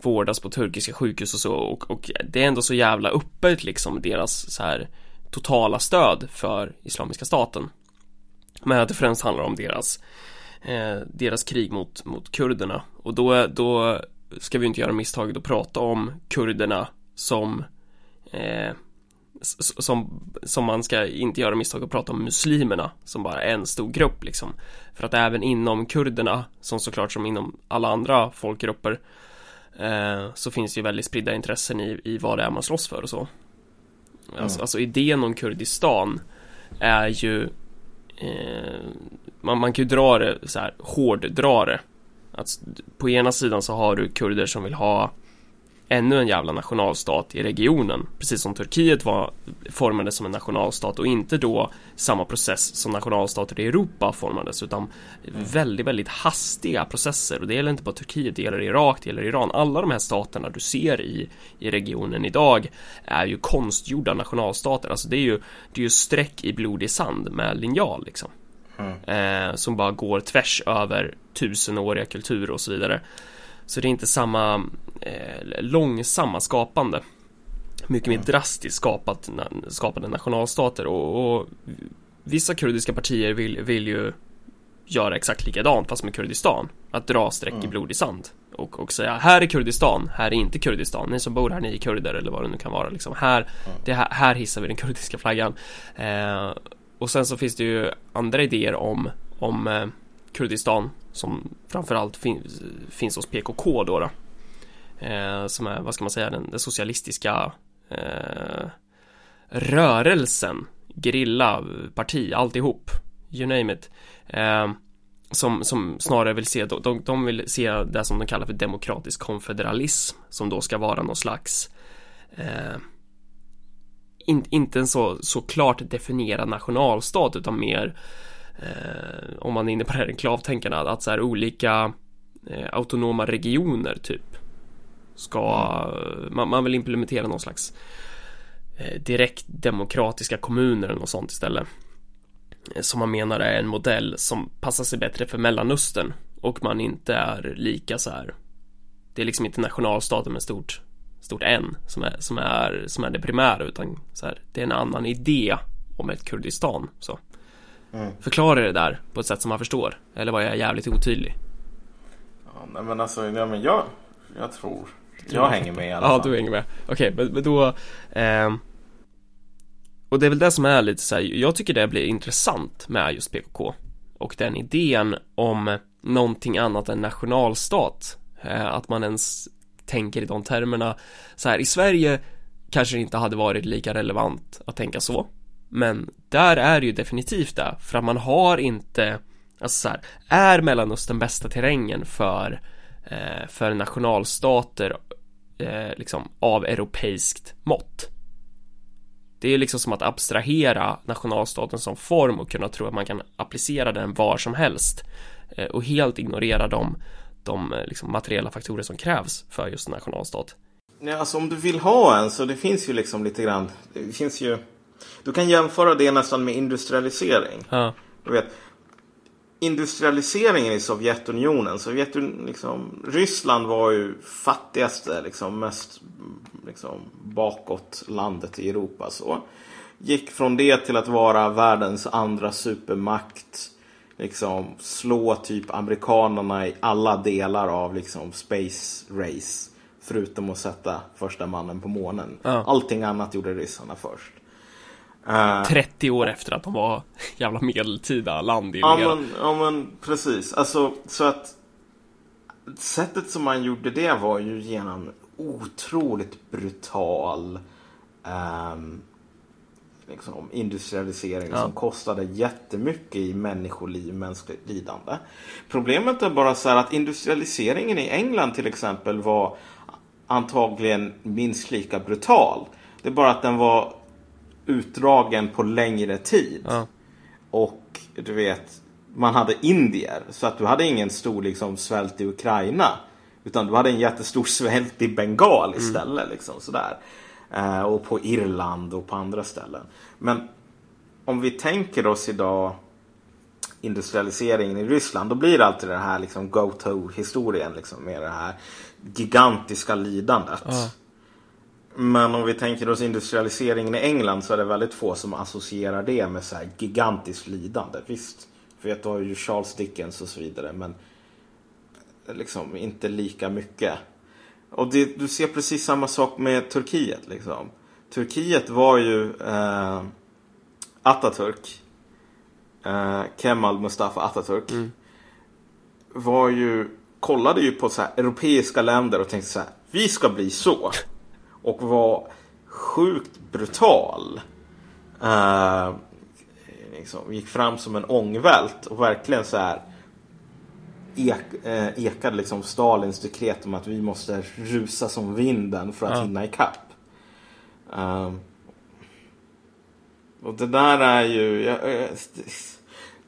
vårdas på turkiska sjukhus och så. Och, och det är ändå så jävla öppet liksom, deras så här totala stöd för Islamiska staten. Men att det främst handlar om deras eh, deras krig mot, mot kurderna. Och då, då ska vi inte göra misstaget att prata om kurderna som eh, som, som man ska inte göra misstag att prata om muslimerna som bara är en stor grupp liksom. För att även inom kurderna, som såklart som inom alla andra folkgrupper, eh, så finns ju väldigt spridda intressen i, i vad det är man slåss för och så. Mm. Alltså, alltså idén om Kurdistan är ju eh, man, man kan ju dra det så här, hårddra det. Att på ena sidan så har du kurder som vill ha ännu en jävla nationalstat i regionen, precis som Turkiet var formades som en nationalstat och inte då samma process som nationalstater i Europa formades, utan mm. väldigt, väldigt hastiga processer. Och det gäller inte bara Turkiet, det gäller Irak, det gäller Iran. Alla de här staterna du ser i, i regionen idag är ju konstgjorda nationalstater. Alltså det är ju, det är ju streck i blodig sand med linjal liksom. Mm. Eh, som bara går tvärs över tusenåriga kulturer och så vidare. Så det är inte samma eh, långsamma skapande. Mycket mer drastiskt skapat, na- skapade nationalstater. Och, och vissa kurdiska partier vill, vill ju göra exakt likadant fast med Kurdistan. Att dra streck mm. i blodig sand. Och, och säga, här är Kurdistan, här är inte Kurdistan. Ni som bor här, ni är kurder eller vad det nu kan vara. Liksom. Här, mm. det här, här hissar vi den kurdiska flaggan. Eh, och sen så finns det ju andra idéer om, om eh, Kurdistan. Som framförallt fin- finns hos P K K då, då. Eh, som är, vad ska man säga, den, den socialistiska eh, rörelsen, gerilla, parti, alltihop, you name it, eh, som, som snarare vill se, de, de vill se det som de kallar för demokratisk konfederalism, som då ska vara någon slags eh, in, inte en så, så klart definierad nationalstat, utan mer Eh, om man är inne på det här enklavtänkarna, att så här olika eh, autonoma regioner typ ska, man, man vill implementera någon slags eh, direkt demokratiska kommuner eller något sånt istället, eh, som man menar är en modell som passar sig bättre för Mellanöstern, och man inte är lika så här, det är liksom inte nationalstaten med stort, stort N som är, som är, som är det primära, utan så här, det är en annan idé om ett Kurdistan så. Mm. Förklara det där på ett sätt som man förstår. Eller var jag jävligt otydlig? Ja, men alltså, ja, men jag, jag tror jag hänger med i alla fall. Ja, du hänger med. Okej, men, men då eh, och det är väl det som är lite så här, jag tycker det blir intressant med just P K K och den idén om någonting annat än nationalstat, eh, att man ens tänker i de termerna. Så här, i Sverige kanske det inte hade varit lika relevant att tänka så, men där är det ju definitivt det, för att man har inte, alltså så här, är Mellanöstern bästa terrängen för, eh, för nationalstater eh, liksom av europeiskt mått? Det är liksom som att abstrahera nationalstaten som form och kunna tro att man kan applicera den var som helst, eh, och helt ignorera de, de liksom materiella faktorer som krävs för just en nationalstat. Ja, alltså om du vill ha en, så det finns ju liksom lite grann, det finns ju, du kan jämföra det nästan med industrialisering. Ja. Du vet, industrialiseringen i Sovjetunionen, Sovjetun, liksom, Ryssland var ju fattigaste, liksom, mest liksom, bakåt landet i Europa. Så gick från det till att vara världens andra supermakt, liksom, slå typ amerikanerna i alla delar av liksom, space race, förutom att sätta första mannen på månen. Ja. Allting annat gjorde ryssarna först. trettio år efter att de var jävla medeltida landingar. Ja, men, ja, men precis. Alltså, så att sättet som man gjorde det var ju genom otroligt brutal eh, liksom, industrialisering, ja, som kostade jättemycket i människoliv, mänskligt lidande. Problemet är bara så här att industrialiseringen i England till exempel var antagligen minst lika brutal. Det är bara att den var utdragen på längre tid. Ja. Och du vet, man hade indier, så att du hade ingen stor liksom, svält i Ukraina, utan du hade en jättestor svält i Bengal istället, mm. liksom, sådär. Eh, och på Irland och på andra ställen. Men om vi tänker oss idag industrialiseringen i Ryssland, då blir det alltid den här liksom, go-to-historien liksom, med det här gigantiska lidandet. Ja. Men om vi tänker oss industrialiseringen i England, så är det väldigt få som associerar det med så här gigantiskt lidande. Visst, för jag tar ju Charles Dickens och så vidare, men liksom inte lika mycket. Och det, du ser precis samma sak med Turkiet liksom. Turkiet var ju eh, Atatürk, eh, Kemal Mustafa Atatürk, mm. var ju, kollade ju på så här europeiska länder och tänkte så här: vi ska bli så. Och var sjukt brutal. Eh, liksom, gick fram som en ångvält och verkligen så här ek, eh, ekade liksom Stalins dekret om att vi måste rusa som vinden för att ja. hinna ikapp. Um, och det där är ju jag,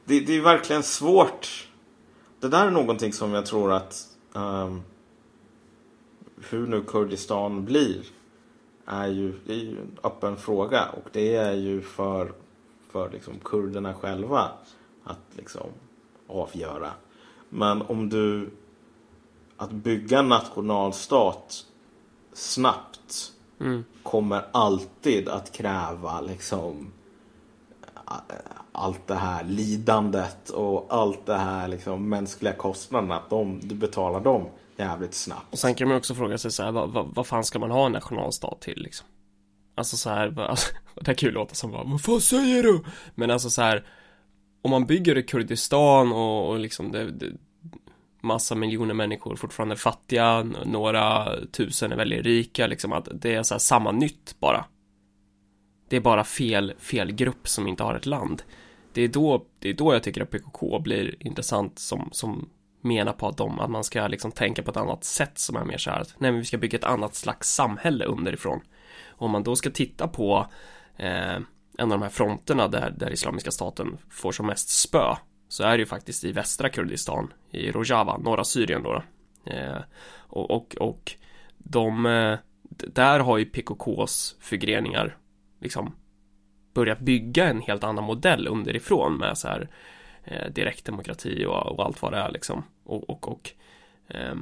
det, det är verkligen svårt. Det där är någonting som jag tror att um, hur nu Kurdistan blir är ju, det är ju en öppen fråga. Och det är ju för, för liksom kurderna själva att liksom avgöra. Men om du att bygga en nationalstat snabbt Mm. kommer alltid att kräva liksom allt det här lidandet och allt det här liksom mänskliga kostnaderna, att de, du betalar dem jävligt snabbt. Och sen kan man också fråga sig så här, vad, vad, vad fan ska man ha en nationalstat till liksom? Alltså så här, alltså, det är kul att låta som bara, vad fan säger du? Men alltså så här, om man bygger i Kurdistan och, och liksom det, det massa miljoner människor fortfarande fattiga, några tusen är väldigt rika, liksom att det är så här samma nytt bara. Det är bara fel, fel grupp som inte har ett land. Det är då, det är då jag tycker att P K K blir intressant som, som menar på att, de, att man ska liksom tänka på ett annat sätt som är mer så här att nej, men vi ska bygga ett annat slags samhälle underifrån. Om man då ska titta på eh, en av de här fronterna där, där Islamiska staten får som mest spö, så är det ju faktiskt i västra Kurdistan, i Rojava, norra Syrien då. Eh, och, och, och de, eh, där har ju P K Ks förgreningar liksom börjat bygga en helt annan modell underifrån med så här eh, direktdemokrati och, och allt vad det är liksom. Och, och, och, eh,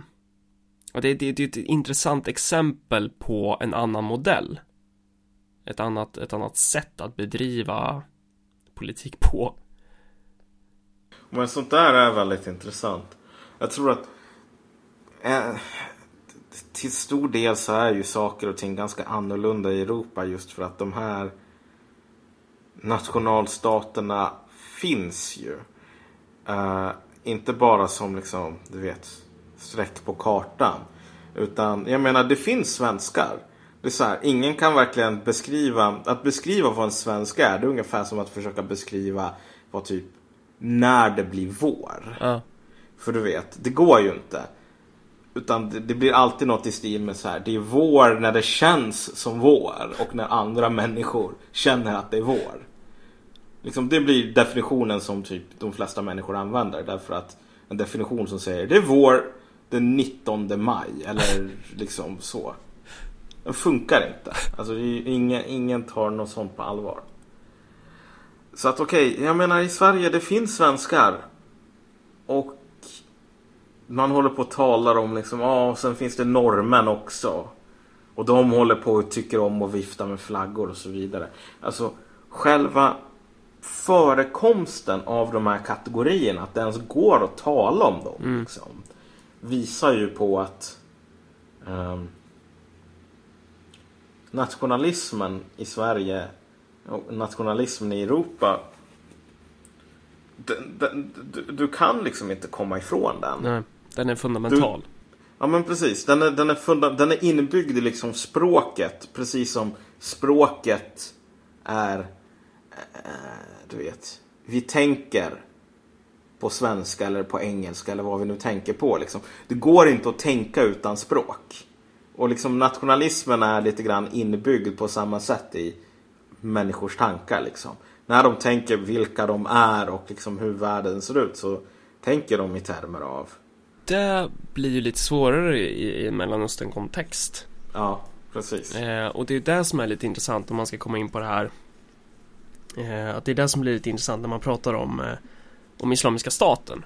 och det, det, det är ett intressant exempel på en annan modell. Ett annat, ett annat sätt att bedriva politik på. Men sånt där är väldigt intressant. Jag tror att eh, till stor del så är ju saker och ting ganska annorlunda i Europa just för att de här nationalstaterna finns ju. Eh, inte bara som liksom, du vet, streck på kartan. Utan, jag menar, det finns svenskar. Det är så här, ingen kan verkligen beskriva, att beskriva vad en svensk är, det är ungefär som att försöka beskriva vad typ när det blir vår. Uh. För du vet, det går ju inte. Utan det, det blir alltid något i stil med så här, det är vår när det känns som vår och när andra människor känner att det är vår. Liksom, det blir definitionen som typ de flesta människor använder, därför att en definition som säger det är vår den nittonde maj eller liksom så, det funkar inte. Alltså det är ingen, ingen tar något sånt på allvar. Så att okej, okay, jag menar i Sverige det finns svenskar och man håller på att tala om liksom, ja ah, sen finns det norrmän också och de håller på och tycker om att vifta med flaggor och så vidare. Alltså själva förekomsten av de här kategorierna, att det ens går att tala om dem mm. liksom, visar ju på att um, nationalismen i Sverige och nationalismen i Europa, den, den, du, du kan liksom inte komma ifrån den. Nej, den är fundamental. Du, ja men precis, den är, den, är funda, den är inbyggd i liksom språket. Precis som språket är äh, du vet, vi tänker på svenska eller på engelska eller vad vi nu tänker på liksom. Det går inte att tänka utan språk. Och liksom nationalismen är lite grann inbyggd på samma sätt i människors tankar liksom. När de tänker vilka de är och liksom hur världen ser ut, så tänker de i termer av. Det blir ju lite svårare i, i Mellanöstern kontext. Ja, precis. Eh, och det är det som är lite intressant om man ska komma in på det här. Eh, att det är det som blir lite intressant när man pratar om, eh, om Islamiska staten.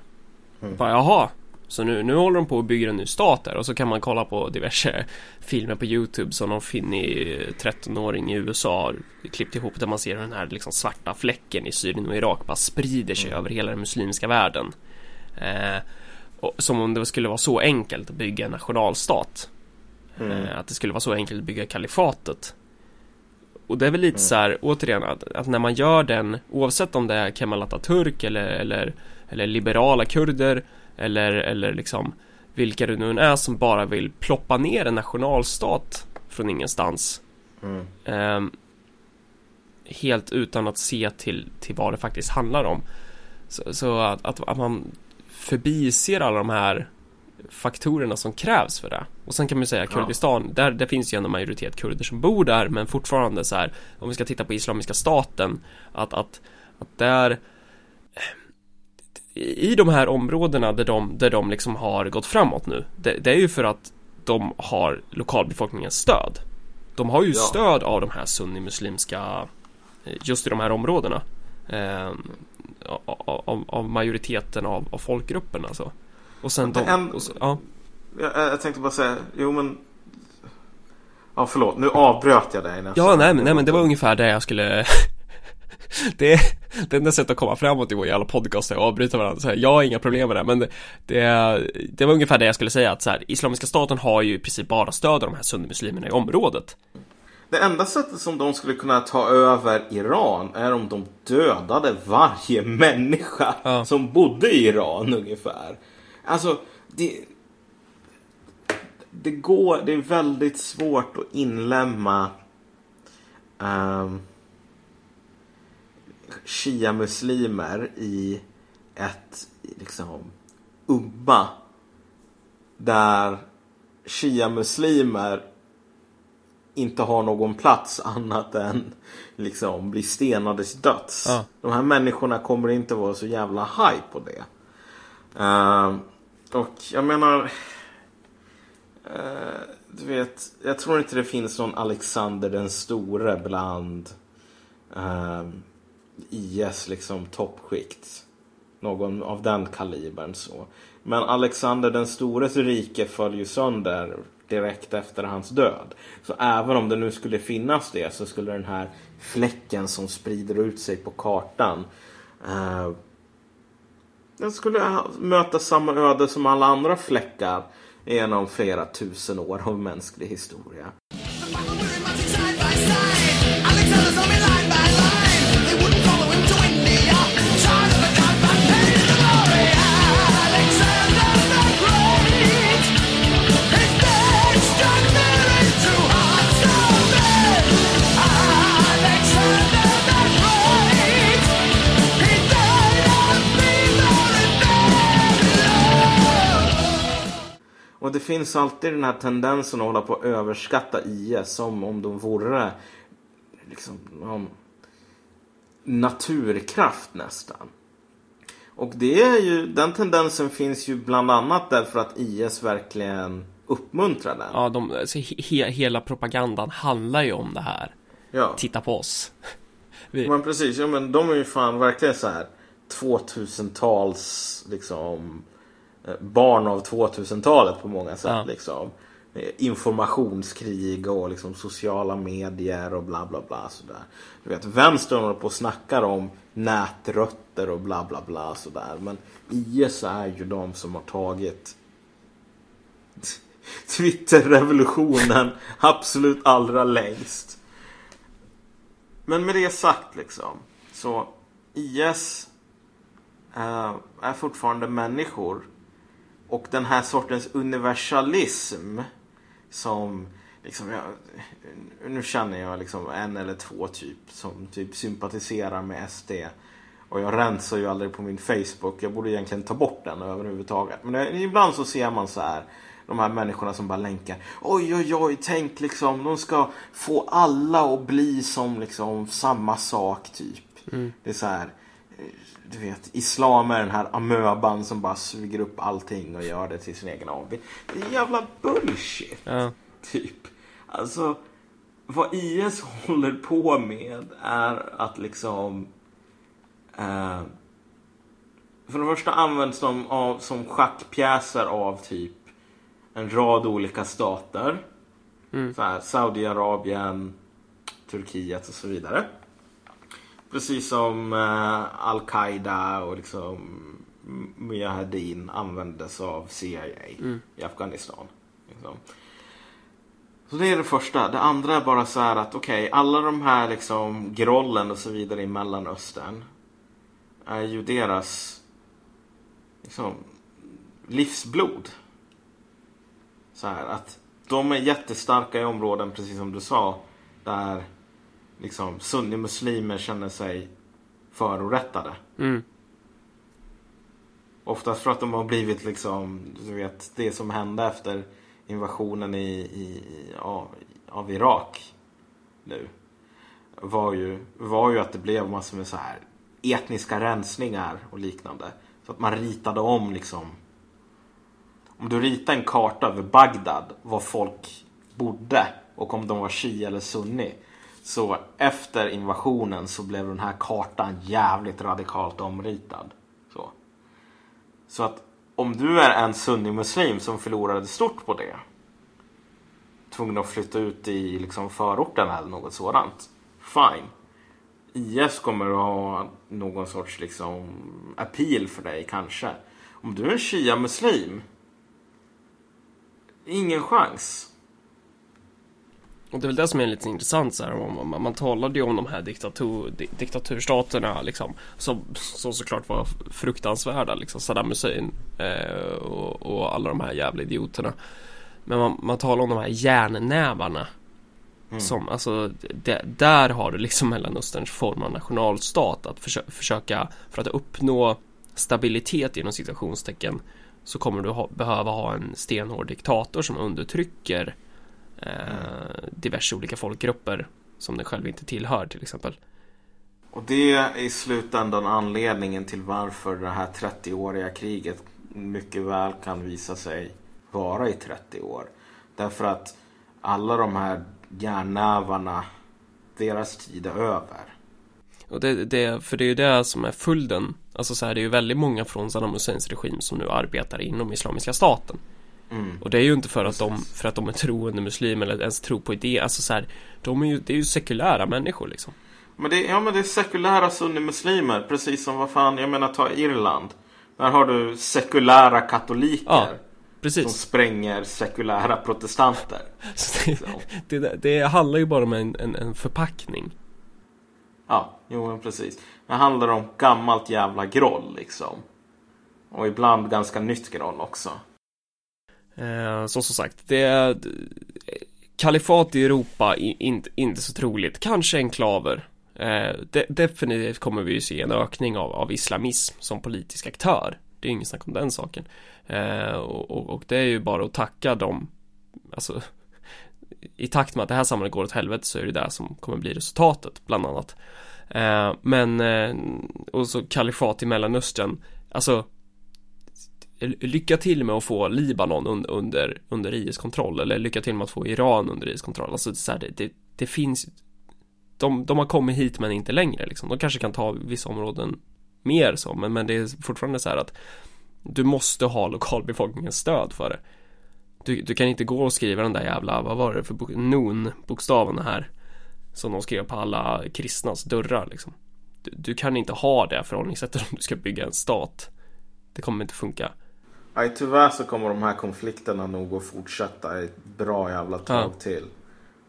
Mm. Bara, jaha, så nu, nu håller de på att bygga en ny stat där. Och så kan man kolla på diverse filmer på YouTube som någon finnig trettonåring i U S A har klippt ihop, där man ser den här liksom svarta fläcken i Syrien och Irak bara sprider sig mm. över hela den muslimska världen. eh, och, Som om det skulle vara så enkelt att bygga en nationalstat. mm. eh, Att det skulle vara så enkelt att bygga kalifatet. Och det är väl lite mm. så här, återigen, att, att när man gör den, oavsett om det är Kemal Atatürk eller, eller, eller liberala kurder eller, eller liksom vilka det nu är som bara vill ploppa ner en nationalstat från ingenstans. Mm. Eh, helt utan att se till, till vad det faktiskt handlar om. Så, så att, att, att man förbiser alla de här faktorerna som krävs för det. Och sen kan man säga Kurdistan, ja. där, där finns ju en majoritet kurder som bor där, men fortfarande så här, om vi ska titta på Islamiska staten, att, att, att där i de här områdena där de, där de liksom har gått framåt nu, det, det är ju för att de har lokalbefolkningens stöd. De har ju ja. stöd av de här sunnimuslimska, just i de här områdena, eh, av, av, av majoriteten av, av folkgrupperna så. Och sen de, en, och så, ja. jag, jag tänkte bara säga, jo men ja förlåt, nu avbröt jag dig. Ja nej men, nej men det var ungefär det jag skulle. Det, det enda sättet att komma framåt i vår jävla podcast är att avbryta varandra så här, jag har inga problem med det. Men det, det, det var ungefär det jag skulle säga, att så här, Islamiska staten har ju i princip bara stöd av de här sunnimuslimerna i området. Det enda sättet som de skulle kunna ta över Iran är om de dödade varje människa ja. som bodde i Iran ungefär. Alltså, det, det går, det är väldigt svårt att inlämma um, shia-muslimer i ett liksom umma där shia-muslimer inte har någon plats annat än liksom bli stenades döds. Ja. De här människorna kommer inte vara så jävla high på det. Um, Och jag menar, eh, du vet, jag tror inte det finns någon Alexander den store bland eh, I S liksom toppskikt, någon av den kalibern så. Men Alexander den stores rike föll ju sönder direkt efter hans död. Så även om det nu skulle finnas det, så skulle den här fläcken som sprider ut sig på kartan, eh, den skulle möta samma öde som alla andra fläckar genom flera tusen år av mänsklig historia. Och det finns alltid den här tendensen att hålla på att överskatta I S som om de vore liksom om naturkraft nästan. Och det är ju, den tendensen finns ju bland annat därför att I S verkligen uppmuntrar den. Ja, de, alltså, he, hela propagandan handlar ju om det här. Ja. Titta på oss. Vi... Men precis, ja, men de är ju fan verkligen så här tvåtusentals liksom... barn av tvåtusentalet på många sätt ja. liksom. Informationskrig och liksom sociala medier och bla bla bla sådär. Du vet, vänstern håller på och snackar om nätrötter och bla bla bla sådär. Men I S är ju de som har tagit Twitter-revolutionen absolut allra längst. Men med det sagt liksom, så I S Uh, är fortfarande människor, och den här sortens universalism som liksom, jag, nu känner jag liksom en eller två typ som typ sympatiserar med S D, och jag rensar ju aldrig på min Facebook, jag borde egentligen ta bort den överhuvudtaget, men det, ibland så ser man så här de här människorna som bara länkar, oj oj oj, tänk liksom de ska få alla att bli som liksom samma sak typ, mm. det är så här. Du vet, islam är den här amöban som bara suger upp allting och gör det till sin egen avbild. Det är jävla bullshit. Ja. Typ. Alltså, vad I S håller på med är att liksom... Eh, för det första används de av, som schackpjäser av typ en rad olika stater. Mm. Så här, Saudiarabien, Turkiet och så vidare. Precis som eh, Al-Qaida och liksom Mujahedin användes av C I A mm. i Afghanistan. Liksom. Så det är det första. Det andra är bara så här att okej, okay, alla de här liksom grollen och så vidare i Mellanöstern är ju deras liksom livsblod. Så här att de är jättestarka i områden, precis som du sa, där liksom sunnimuslimer känner sig förorättade. Mm. Oftast för att de har blivit liksom, du vet, det som hände efter invasionen i, i, av, av Irak nu var ju, var ju att det blev massor med så här etniska rensningar och liknande. Så att man ritade om liksom. Om du ritar en karta över Bagdad, var folk bodde och om de var shia eller sunni, så efter invasionen så blev den här kartan jävligt radikalt omritad. Så, så att om du är en sunnimuslim som förlorade stort på det, tvungen att flytta ut i liksom förorten eller något sådant, fine. I S kommer att ha någon sorts liksom appeal för dig kanske. Om du är en shia-muslim, ingen chans. Och det är väl det som är lite intressant så här, om man, man talade ju om de här diktatur, di, diktaturstaterna liksom, som, som såklart var fruktansvärda liksom, Saddam Hussein eh, och, och alla de här jävla idioterna. Men man, man talar om de här järnnävarna. Mm. Som, alltså, det, där har du liksom Mellanösterns form av nationalstat. Att försö- försöka, för att uppnå stabilitet inom situationstecken, så kommer du ha, behöva ha en stenhård diktator som undertrycker eh, mm. diverse olika folkgrupper som den själv inte tillhör, till exempel. Och det är i slutändan anledningen till varför det här trettioåriga kriget mycket väl kan visa sig vara i trettio år. Därför att alla de här järnnävarna, deras tid är över. Och det, det, för det är ju det som är följden. Alltså så här, det är ju väldigt många från Saddam Husseins regim som nu arbetar inom Islamiska staten. Mm. Och det är ju inte för att de, för att de är troende muslimer eller ens tror på idé. Alltså så här, de är ju, det är ju sekulära människor liksom. Men det, ja, men det är sekulära sunnimuslimer, precis som vad fan, jag menar ta Irland. Där har du sekulära katoliker. Ja. Precis. Som spränger sekulära protestanter. det, det, det handlar ju bara om en, en, en förpackning. Ja, jo, precis. Det handlar om gammalt jävla groll liksom. Och ibland ganska nytt groll också. Eh, så som sagt, det är kalifat i Europa, inte, inte så troligt. Kanske enklaver. Eh, de, definitivt kommer vi ju se en ökning av, av islamism som politisk aktör. Det är ingen snack om den saken. Eh, och, och, och det är ju bara att tacka dem. Alltså, i takt med att det här samhället går åt helvete, så är det där som kommer bli resultatet, bland annat. Eh, men, eh, och så kalifat i Mellanöstern. Alltså, lycka till med att få Libanon un, under, under I S-kontroll. Eller lycka till med att få Iran under I S-kontroll. Alltså, det, så här, det, det finns... De, de har kommit hit, men inte längre. Liksom. De kanske kan ta vissa områden mer så, men, men det är fortfarande så här att du måste ha lokalbefolkningens stöd för det. Du, du kan inte gå och skriva den där jävla, vad var det för bok, non-bokstaven här som de skrev på alla kristnas dörrar liksom. Du, du kan inte ha det förhållningssättet om du ska bygga en stat. Det kommer inte funka. Nej, tyvärr så kommer de här konflikterna nog att fortsätta ett bra jävla tag ja. till.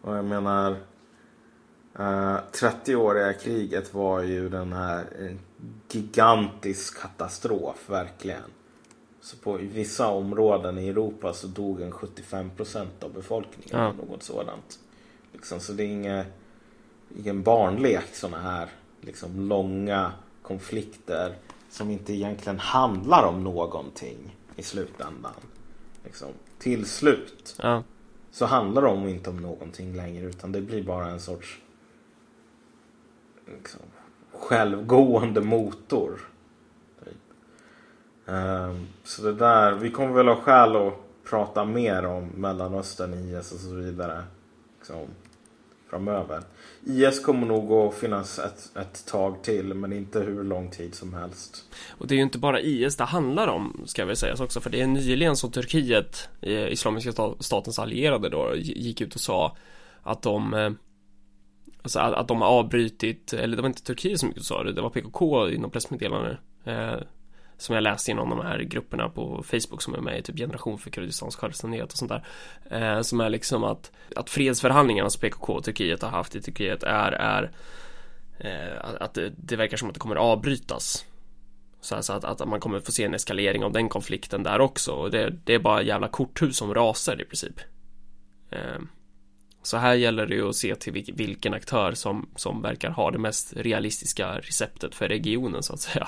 Och jag menar eh, trettioåriga kriget var ju den här en gigantisk katastrof verkligen. Så på vissa områden i Europa så dog en sjuttiofem procent av befolkningen ja. något sådant. Liksom, så det är inga, ingen barnlek såna här liksom långa konflikter som inte egentligen handlar om någonting i slutändan. Liksom, till slut ja. så handlar de inte om någonting längre, utan det blir bara en sorts liksom självgående motor. Um, så det där, vi kommer väl ha skäl att prata mer om Mellanöstern, I S och så vidare liksom, framöver. I S kommer nog att finnas ett, ett tag till, men inte hur lång tid som helst. Och det är ju inte bara I S det handlar om, ska jag väl säga också, för det är nyligen som Turkiet, Islamiska statens allierade då, gick ut och sa att de... Alltså att, att de har avbrytit, eller det var inte Turkiet som mycket sa det, det var P K K i någon pressmeddelande eh, som jag läste i någon av de här grupperna på Facebook som är med i typ Generation för Kurdistans självständighet och sånt där, eh, som är liksom att, att fredsförhandlingarna som P K K och Turkiet har haft i Turkiet är, är eh, att det, det verkar som att det kommer avbrytas. Så alltså att, att man kommer få se en eskalering av den konflikten där också. Och det, det är bara jävla korthus som rasar i princip. Eh, så här gäller det ju att se till vilken aktör som, som verkar ha det mest realistiska receptet för regionen, så att säga.